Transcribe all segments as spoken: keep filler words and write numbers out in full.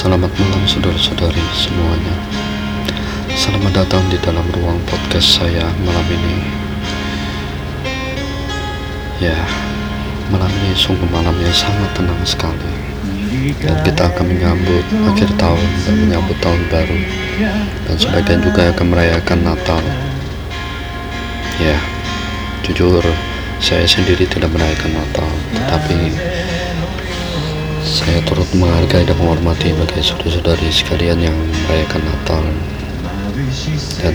Selamat malam saudara-saudari semuanya. Selamat datang di dalam ruang podcast saya malam ini. Ya, malam ini sungguh malam yang sangat tenang sekali. Dan kita akan menyambut akhir tahun dan menyambut tahun baru. Dan sebagian juga akan merayakan Natal. Ya, jujur saya sendiri tidak merayakan Natal, tetapi saya turut menghargai dan menghormati bagi saudara-saudari sekalian yang merayakan Natal, dan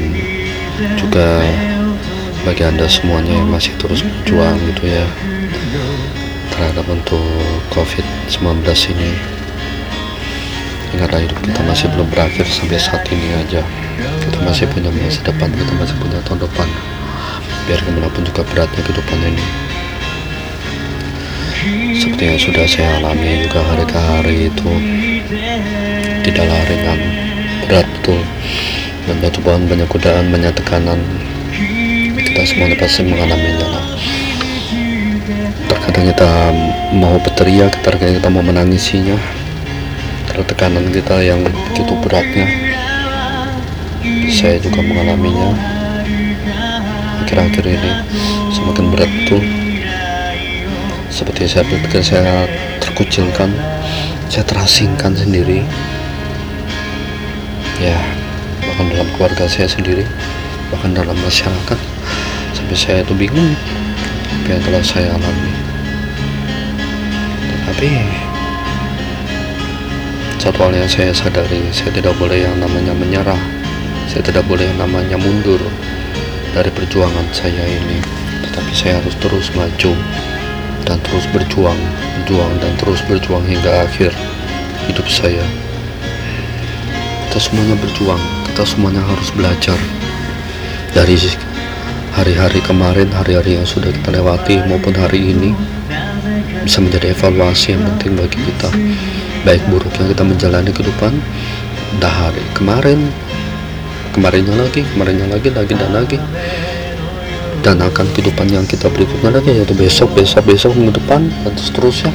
juga bagi Anda semuanya yang masih terus berjuang gitu ya terhadap untuk covid sembilan belas ini. Ingatlah hidup kita masih belum berakhir sampai saat ini aja. Kita masih punya masa depan, kita masih punya tahun depan. Biar gimana pun juga beratnya kehidupan ini, seperti yang sudah saya alami juga hari ke hari itu tidaklah ringan, berat betul. Banyak cobaan, banyak godaan, banyak tekanan, kita semuanya pasti mengalaminya lah. Terkadang kita mau berteriak, terkadang kita mau menangisinya karena tekanan kita yang begitu beratnya. Saya juga mengalaminya akhir-akhir ini, semakin berat betul. Seperti saya pikir saya terkucilkan, saya terasingkan sendiri. Ya, bahkan dalam keluarga saya sendiri, bahkan dalam masyarakat, sampai saya itu bingung apa yang telah saya alami. Tetapi satu hal yang saya sadari, saya tidak boleh yang namanya menyerah, saya tidak boleh yang namanya mundur dari perjuangan saya ini. Tetapi saya harus terus maju dan terus berjuang, berjuang dan terus berjuang hingga akhir hidup saya. Kita semuanya berjuang, kita semuanya harus belajar dari hari-hari kemarin, hari-hari yang sudah kita lewati maupun hari ini, bisa menjadi evaluasi yang penting bagi kita, baik buruknya kita menjalani kehidupan dah hari kemarin, kemarinnya lagi, kemarinnya lagi, lagi dan lagi, dan akan kehidupan yang kita berikutnya lagi, yaitu besok, besok, besok, minggu depan, dan seterusnya.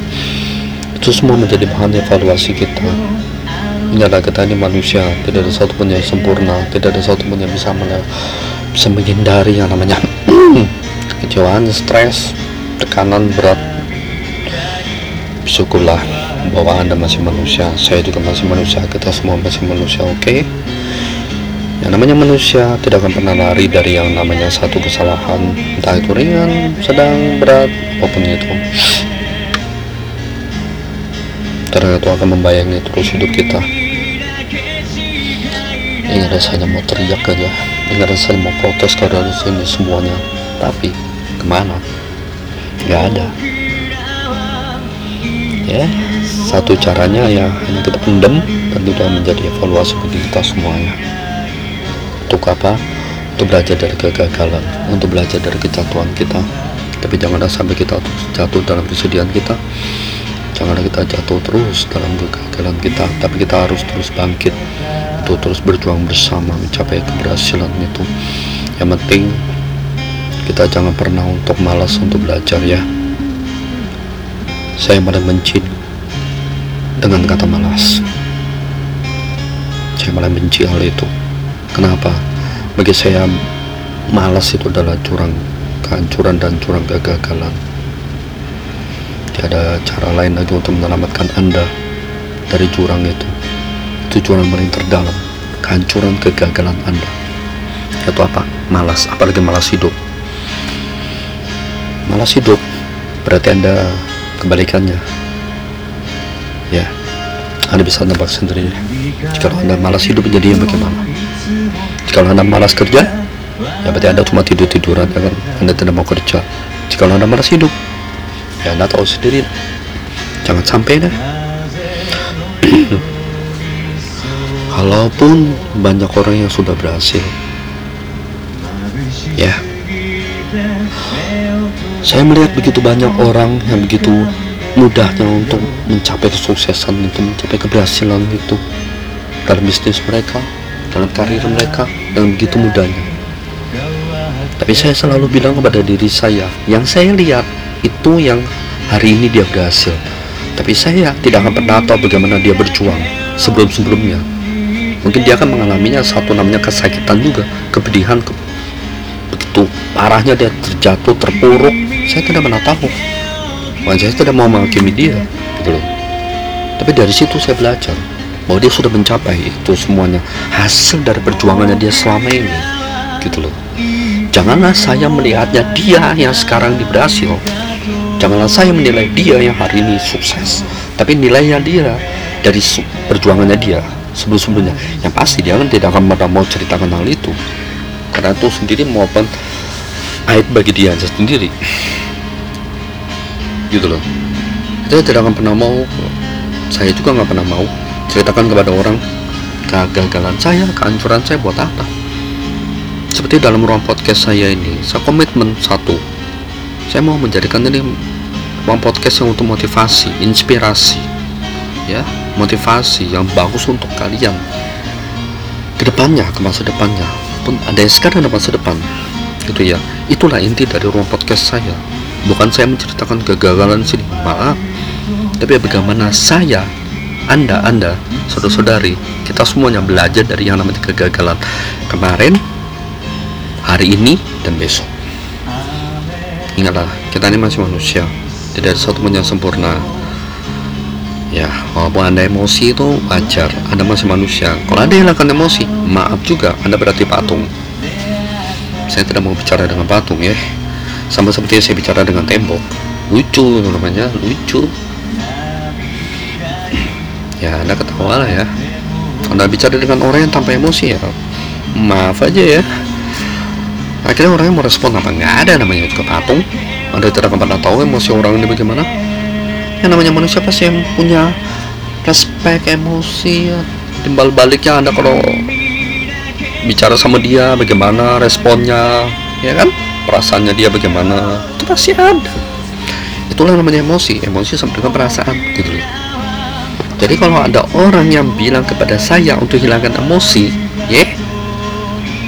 Itu semua menjadi bahan evaluasi kita. Ingatlah kita ini manusia, tidak ada satupun yang sempurna, tidak ada satupun yang bisa, mele- bisa menghindari yang namanya kecewaan, stres, tekanan, berat. Syukurlah bahwa Anda masih manusia, saya juga masih manusia, kita semua masih manusia, oke? Okay? Yang namanya manusia tidak akan pernah lari dari yang namanya satu kesalahan, entah itu ringan, sedang, berat, apapun itu. Karena itu akan membayangi terus hidup kita. Ingat rasanya mau teriak aja, ingat rasanya mau protes karena ini semuanya, tapi kemana? Gak ada. Ya, satu caranya ya hanya kita pendem dan tidak menjadi evaluasi bagi kita semuanya. Untuk apa? Untuk belajar dari kegagalan, untuk belajar dari kejatuhan kita. Tapi janganlah sampai kita jatuh dalam kesedihan kita, janganlah kita jatuh terus dalam kegagalan kita, tapi kita harus terus bangkit untuk terus berjuang bersama mencapai keberhasilan itu. Yang penting kita jangan pernah untuk malas untuk belajar ya. Saya paling benci dengan kata malas, saya paling benci hal itu. Kenapa? Bagi saya malas itu adalah curang kehancuran dan curang kegagalan. Tidak ada cara lain lagi untuk menyelamatkan Anda dari curang itu. Itu curang paling terdalam, kehancuran kegagalan Anda. Itu apa? Malas, apalagi malas hidup. Malas hidup berarti Anda kebalikannya. Ya, Anda bisa nebak sendiri. Jika Anda malas hidup jadi bagaimana? Jikalau Anda malas kerja, ya berarti Anda cuma tidur-tiduran ya kan? Anda tidak mau kerja. Jikalau Anda malas hidup, ya Anda tahu sendiri. Jangan sampai deh. Kalaupun banyak orang yang sudah berhasil, ya, saya melihat begitu banyak orang yang begitu mudahnya untuk mencapai kesuksesan itu, mencapai keberhasilan itu dalam bisnis mereka, dalam karir mereka, dengan begitu mudahnya. Tapi saya selalu bilang kepada diri saya, yang saya lihat itu yang hari ini dia berhasil, Tapi saya tidak akan pernah tahu bagaimana dia berjuang sebelum-sebelumnya. Mungkin dia akan mengalaminya satu namanya kesakitan juga, kepedihan. Ke... Begitu parahnya dia terjatuh, terpuruk. Saya tidak pernah tahu. Bukan saya tidak mau menghakimi dia, gitu loh. Tapi dari situ saya belajar bahwa dia sudah mencapai itu semuanya, hasil dari perjuangannya dia selama ini, gitu loh. Janganlah saya melihatnya dia yang sekarang di berhasil. Janganlah saya menilai dia yang hari ini sukses, tapi nilainya dia dari perjuangannya dia sebelum-sebelumnya. Yang pasti dia kan tidak akan pernah mau ceritakan hal itu, karena itu sendiri maupun aib bagi dia sendiri, gitu loh. Saya tidak akan pernah mau, saya juga nggak pernah mau ceritakan kepada orang kegagalan saya, kehancuran saya. Buat apa? Seperti dalam ruang podcast saya ini, saya komitmen satu, saya mau menjadikan ini ruang podcast yang untuk motivasi, inspirasi, ya, motivasi yang bagus untuk kalian kedepannya, ke masa depannya pun ada yang sekarang, ada masa depan, gitu ya. Itulah inti dari ruang podcast saya. Bukan saya menceritakan kegagalan sini, maaf, tapi bagaimana saya, anda, anda, saudara-saudari, kita semuanya belajar dari yang namanya kegagalan kemarin, hari ini, dan besok. Ingatlah, kita ini masih manusia, tidak ada satu pun yang sempurna. Ya, walaupun anda emosi itu wajar, anda masih manusia. Kalau anda hilangkan emosi, maaf juga, anda berarti patung. Saya tidak mau bicara dengan patung, ya. Sama seperti saya bicara dengan tembok, lucu namanya, lucu. Ya, anda ketawa lah ya. Kalau anda bicara dengan orang yang tanpa emosi, ya maaf aja ya, akhirnya orangnya mau respon apa? Nggak ada namanya juga patung. Anda tidak akan pernah tahu emosi orang ini bagaimana. Yang namanya manusia pasti yang punya respek, emosi, timbal baliknya. Anda kalau bicara sama dia bagaimana responnya, ya kan, perasaannya dia bagaimana, itu pasti ada. Itulah namanya emosi, emosi sama dengan perasaan, gitu. Jadi kalau ada orang yang bilang kepada saya untuk hilangkan emosi, ya, yeah,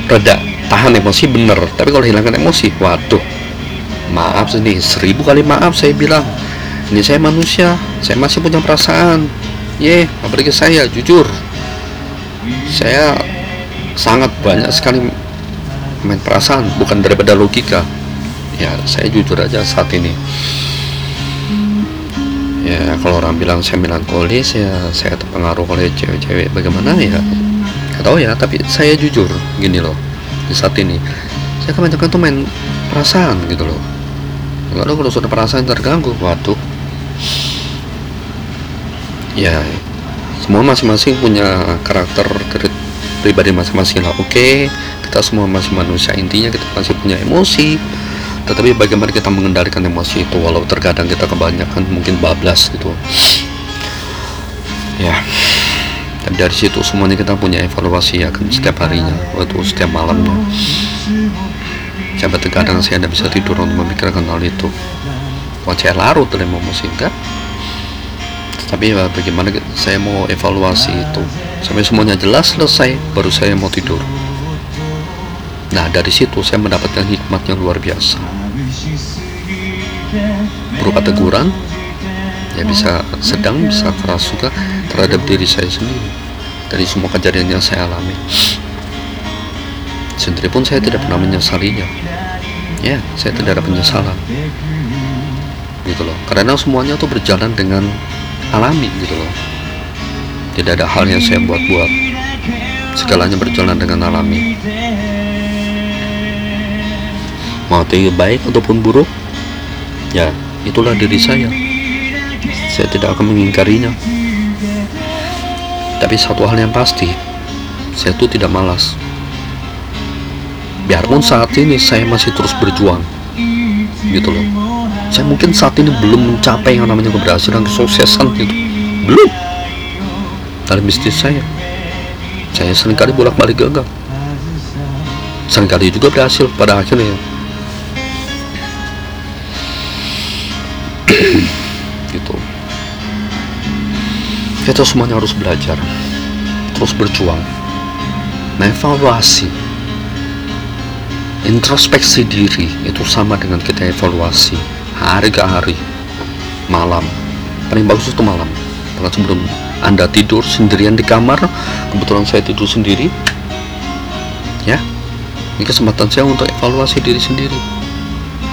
reda, tahan emosi bener. Tapi kalau hilangkan emosi, waduh, maaf sendiri, seribu kali maaf saya bilang. Ini saya manusia, saya masih punya perasaan, ye, yeah, apalagi saya, jujur saya sangat banyak sekali main perasaan, bukan daripada logika. Ya, saya jujur aja saat ini. Ya, kalau orang bilang saya melankolis, ya saya terpengaruh oleh cewek-cewek bagaimana, ya nggak tahu ya. Tapi saya jujur gini loh, di saat ini saya kebanyakan tuh main perasaan, gitu loh. Kalau kalau sudah perasaan terganggu, waduh. Ya, semua masing-masing punya karakter pribadi masing-masing lah. Oke, kita semua masih manusia, intinya kita masih punya emosi. Tetapi bagaimana kita mengendalikan emosi itu, walau terkadang kita kebanyakan mungkin bablas gitu. Ya, dan dari situ semuanya kita punya evaluasi ya kan, setiap harinya, waktu setiap malamnya. Sampai terkadang saya tidak bisa tidur untuk memikirkan hal itu. Kalau saya larut dalam emosi, enggak. Tapi ya, bagaimana saya mau evaluasi itu sampai semuanya jelas selesai, baru saya mau tidur. Nah, dari situ saya mendapatkan hikmat yang luar biasa berupa teguran, ya bisa sedang, bisa keras juga, terhadap diri saya sendiri dari semua kejadian yang saya alami sendiri. Pun saya tidak pernah menyesalinya, ya, saya tidak ada penyesalan, gitu loh. Karena semuanya tuh berjalan dengan alami, gitu loh. Tidak ada hal yang saya buat-buat, segalanya berjalan dengan alami. Mau itu baik ataupun buruk, ya itulah diri saya. Saya tidak akan mengingkarinya. Tapi satu hal yang pasti, saya tuh tidak malas. Biarpun saat ini saya masih terus berjuang, gitu loh. Saya mungkin saat ini belum mencapai yang namanya keberhasilan, kesuksesan, gitu, belum. Dalam bisnis saya, saya seringkali bolak-balik gagal, seringkali juga berhasil pada akhirnya. Gitu. Kita semuanya harus belajar, terus berjuang, mengevaluasi, introspeksi diri. Itu sama dengan kita evaluasi hari ke hari, malam, paling bagus itu malam. Karena sebelum Anda tidur sendirian di kamar, kebetulan saya tidur sendiri, ya. Ini kesempatan saya untuk evaluasi diri sendiri.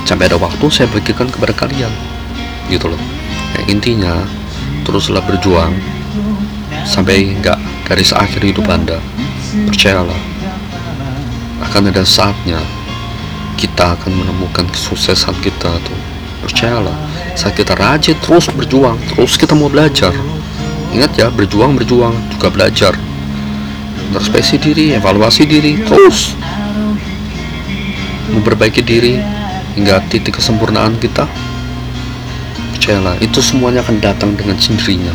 Sampai ada waktu saya bagikan kepada kalian, gitu loh. Ya, intinya teruslah berjuang sampai enggak garis akhir hidup Anda. Percayalah, akan ada saatnya kita akan menemukan kesuksesan kita tuh. Percayalah, saat kita rajin terus berjuang, terus kita mau belajar. Ingat ya, berjuang berjuang juga belajar. Introspeksi diri, evaluasi diri, terus memperbaiki diri hingga titik kesempurnaan kita. Percayalah, itu semuanya akan datang dengan sendirinya.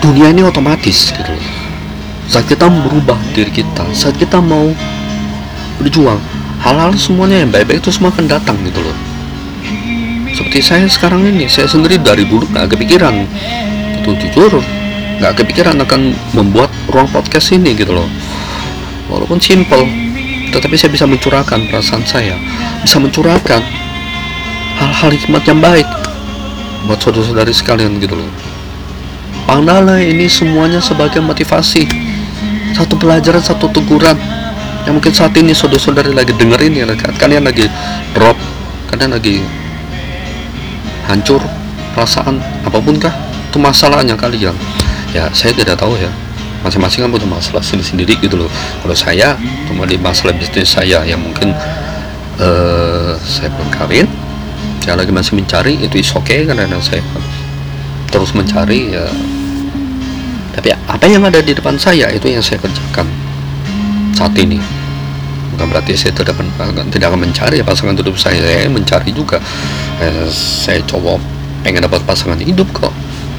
Dunia ini otomatis gitu. Saat kita merubah diri kita, saat kita mau berjuang, hal-hal semuanya yang baik-baik itu semua akan datang gitu loh. Seperti saya sekarang ini, saya sendiri dari dulu nggak kepikiran, itu jujur, nggak kepikiran akan membuat ruang podcast ini gitu loh. Walaupun simple, tetapi saya bisa mencurahkan perasaan saya, bisa mencurahkan hal-hal hikmat yang baik buat saudara-saudari sekalian gitu loh. Pandanglah ini semuanya sebagai motivasi, satu pelajaran, satu teguran yang mungkin saat ini saudara-saudari lagi dengerin ya. Kalian lagi drop, kalian lagi hancur perasaan apapun kah, itu masalahnya kalian ya. Saya tidak tahu ya, masing-masing kan punya masalah sendiri-sendiri gitu loh. Kalau saya cuma di masalah bisnis saya yang mungkin uh, saya belum kawin, saya lagi masih mencari, itu is okay karena saya terus mencari ya. Tapi apa yang ada di depan saya itu yang saya kerjakan saat ini. Bukan berarti saya tidak akan, tidak akan mencari pasangan hidup saya. Saya mencari juga. Eh, saya cowok pengen dapat pasangan hidup kok.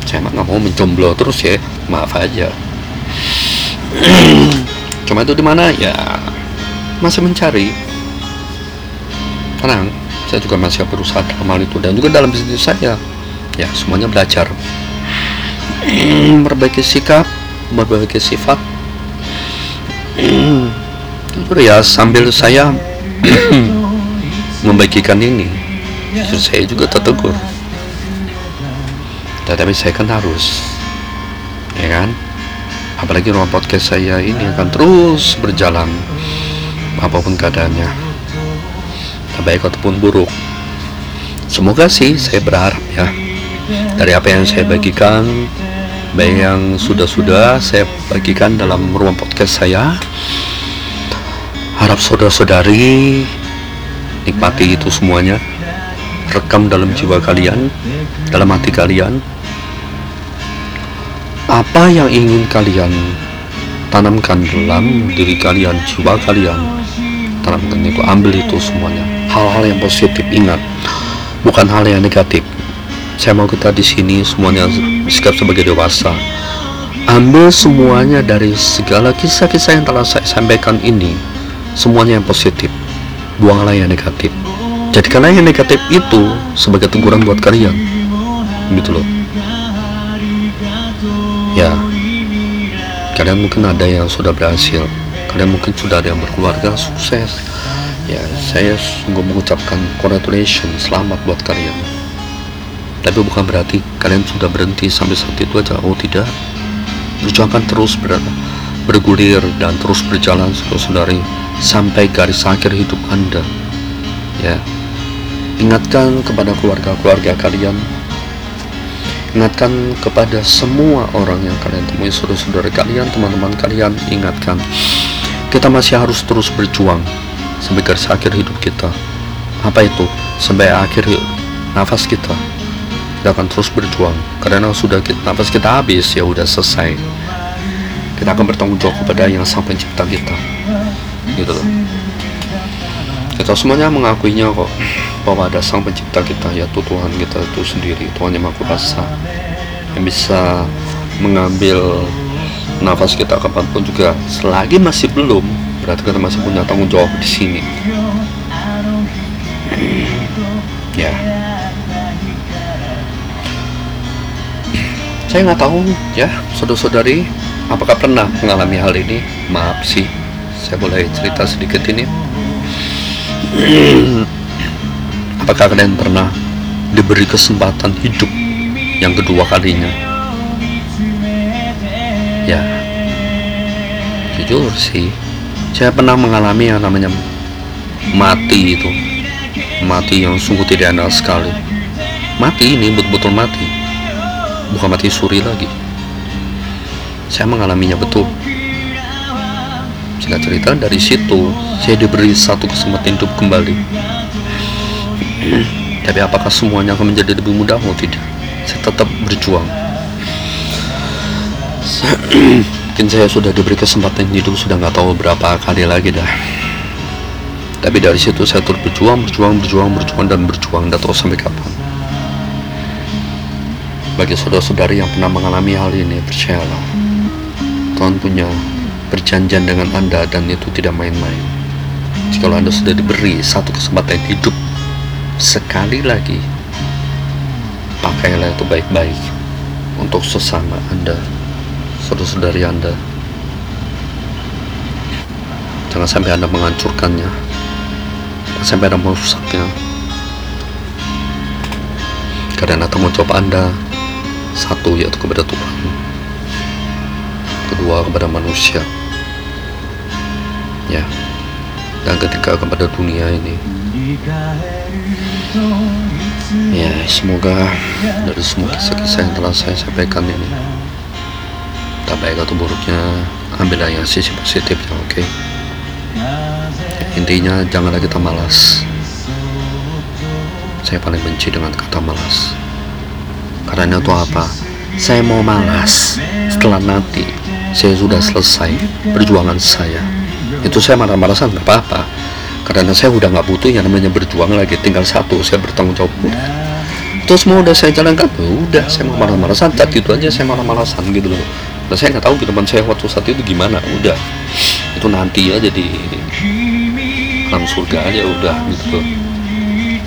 Saya nggak mau menjomblo terus ya. Maaf aja. Cuma itu di mana ya masih mencari. Tenang, saya juga masih berusaha dalam hal itu dan juga dalam bisnis saya. Ya semuanya belajar. Memperbaiki sikap, memperbaiki sifat. Jujur ya, sambil saya membagikan ini, jujur saya juga tertegur. Tetapi saya kan harus, ya kan? Apalagi ruang podcast saya ini akan terus berjalan, apapun keadaannya, baik ataupun buruk. Semoga sih, saya berharap ya, dari apa yang saya bagikan, baik yang sudah-sudah saya bagikan dalam ruang podcast saya, harap saudara-saudari nikmati itu semuanya, rekam dalam jiwa kalian, dalam hati kalian. Apa yang ingin kalian tanamkan dalam diri kalian, jiwa kalian, tanamkan itu, ambil itu semuanya. Hal-hal yang positif, ingat, bukan hal yang negatif. Saya mau kita di sini semuanya sikap sebagai dewasa. Ambil semuanya dari segala kisah-kisah yang telah saya sampaikan ini, semuanya yang positif. Buanglah yang negatif. Jadikanlah yang negatif itu sebagai teguran buat kalian. Gitu loh. Ya. Kalian mungkin ada yang sudah berhasil, kalian mungkin sudah ada yang berkeluarga sukses. Ya, saya sungguh mengucapkan congratulations, selamat buat kalian. Tapi bukan berarti kalian sudah berhenti sampai saat itu aja. Oh tidak, perjuangan terus ber- bergulir dan terus berjalan saudara-saudari sampai garis akhir hidup Anda. Ya, ingatkan kepada keluarga-keluarga kalian, ingatkan kepada semua orang yang kalian temui, saudara-saudara kalian, teman-teman kalian, ingatkan kita masih harus terus berjuang sampai garis akhir hidup kita. Apa itu? Sampai akhir nafas kita. Kita akan terus berjuang karena sudah kita, nafas kita habis ya udah selesai. Kita akan bertanggung jawab kepada yang Sang Pencipta kita, gitu loh. Kita semuanya mengakuinya kok bahwa ada Sang Pencipta kita, yaitu Tuhan kita itu sendiri, Tuhan yang Maha Kuasa yang bisa mengambil nafas kita kapanpun juga. Selagi masih belum, berarti kita masih punya tanggung jawab di sini. Ya. Yeah. Saya nggak tahu ya saudara-saudari apakah pernah mengalami hal ini. Maaf sih, saya boleh cerita sedikit ini. Apakah kalian pernah diberi kesempatan hidup yang kedua kalinya. Ya, jujur sih, saya pernah mengalami yang namanya mati itu. Mati yang sungguh tidak andal sekali. Mati ini betul-betul mati, bukan mati suri lagi. Saya mengalaminya betul. Singkat cerita, dari situ saya diberi satu kesempatan hidup kembali. Tapi apakah semuanya akan menjadi lebih mudah? Oh tidak, saya tetap berjuang. Mungkin saya sudah diberi kesempatan hidup sudah nggak tahu berapa kali lagi dah. Tapi dari situ saya terus berjuang, berjuang, berjuang, berjuang dan berjuang, dan terus sampai kapan. Bagi saudara-saudari yang pernah mengalami hal ini, percayalah, Tuhan punya perjanjian dengan Anda dan itu tidak main-main. Jikalau Anda sudah diberi satu kesempatan hidup sekali lagi, pakailah itu baik-baik untuk sesama Anda, saudara-saudari Anda. Jangan sampai Anda menghancurkannya, jangan sampai Anda merusaknya. Karena tanggung jawab Anda satu, yaitu kepada Tuhan, kedua kepada manusia, ya, dan ketiga kepada dunia ini. Ya, semoga dari semua kisah-kisah yang telah saya sampaikan ini, tak baik atau buruknya, ambil aja sisi positifnya, oke? Okay? Intinya janganlah kita malas. Saya paling benci dengan kata malas. Karena itu apa? Saya mau malas setelah nanti saya sudah selesai perjuangan saya. Itu saya marah-marahan nggak apa-apa. Karena saya udah nggak butuh yang namanya berjuang lagi, tinggal satu, saya bertanggung jawab. Terus mau udah saya jalankan, udah saya mau marah-marahan, saat itu aja saya marah-marahan gitu loh. Dan saya nggak tahu kehidupan saya waktu saat itu gimana, udah itu nanti aja di alam surga aja udah gitu loh.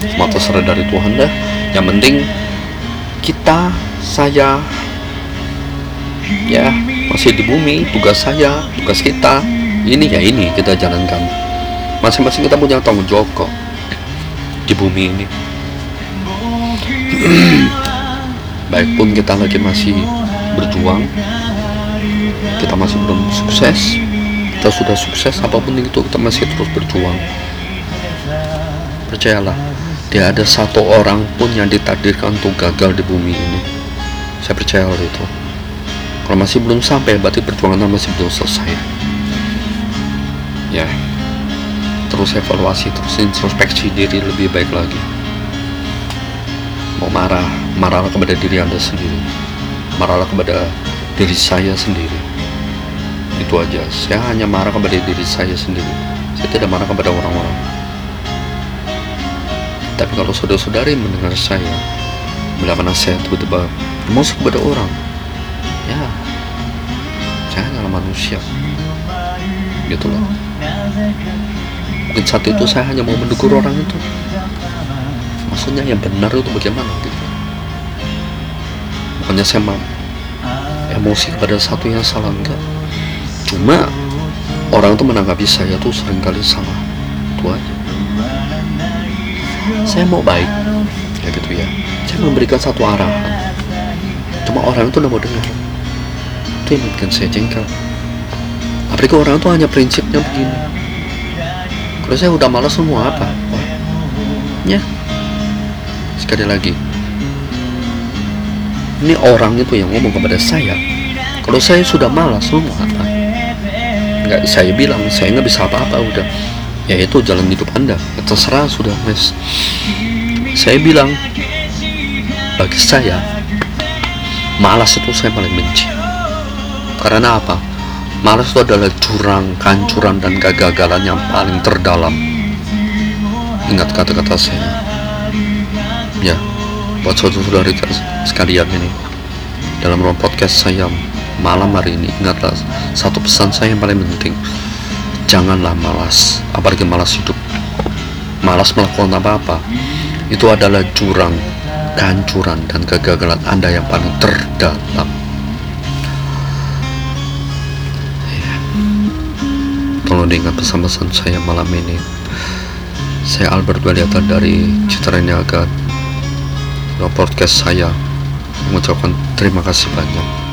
Semua terserah dari Tuhan dah. Yang penting kita, saya, ya masih di bumi, tugas saya, tugas kita, ini ya ini kita jalankan. Masing-masing kita punya tanggung jawab kok di bumi ini. Baik pun kita lagi masih berjuang, kita masih belum sukses, kita sudah sukses, apapun itu kita masih terus berjuang. Percayalah, tidak ada satu orang pun yang ditakdirkan untuk gagal di bumi ini. Saya percaya hal itu. Kalau masih belum sampai, berarti perjuangan masih belum selesai. Ya, terus evaluasi, terus introspeksi diri lebih baik lagi. Mau marah, marahlah kepada diri Anda sendiri, marahlah kepada diri saya sendiri. Itu aja, saya hanya marah kepada diri saya sendiri, saya tidak marah kepada orang-orang. Tapi kalau saudara-saudari mendengar saya bagaimana saya tiba-tiba masuk kepada orang, ya saya hanyalah manusia gitu loh. Mungkin saat itu saya hanya mau mendukur orang itu, maksudnya yang benar itu bagaimana gitu. Bukannya saya mau emosi pada satu yang salah, enggak, cuma orang itu menanggapi saya tuh seringkali salah, itu aja. Saya mau baik ya gitu ya, saya memberikan satu arahan, cuma orang itu udah mau dengar, itu yang bikin saya jengkel. Apalagi orang itu hanya prinsipnya begini. Kalau saya udah malas semua apa? Wah. Ya, sekali lagi, ini orang itu yang ngomong kepada saya. Kalau saya sudah malas semua apa? Enggak, saya bilang saya nggak bisa apa-apa udah. Ya itu jalan hidup Anda, ya, terserah sudah mas. Saya bilang, bagi saya, malas itu saya paling benci. Karena apa? Malas itu adalah jurang, kancuran, dan kegagalan yang paling terdalam. Ingat kata-kata saya. Ya, buat saudara-saudara sekalian ini, dalam ruang podcast saya malam hari ini, ingatlah satu pesan saya yang paling penting. Janganlah malas, apalagi malas hidup. Malas melakukan apa-apa, itu adalah jurang, kancuran, dan kegagalan Anda yang paling terdalam. Tolong diingat pesan-pesan saya malam ini. Saya Albert Waliata dari Cita Reniaga. Podcast saya mengucapkan terima kasih banyak.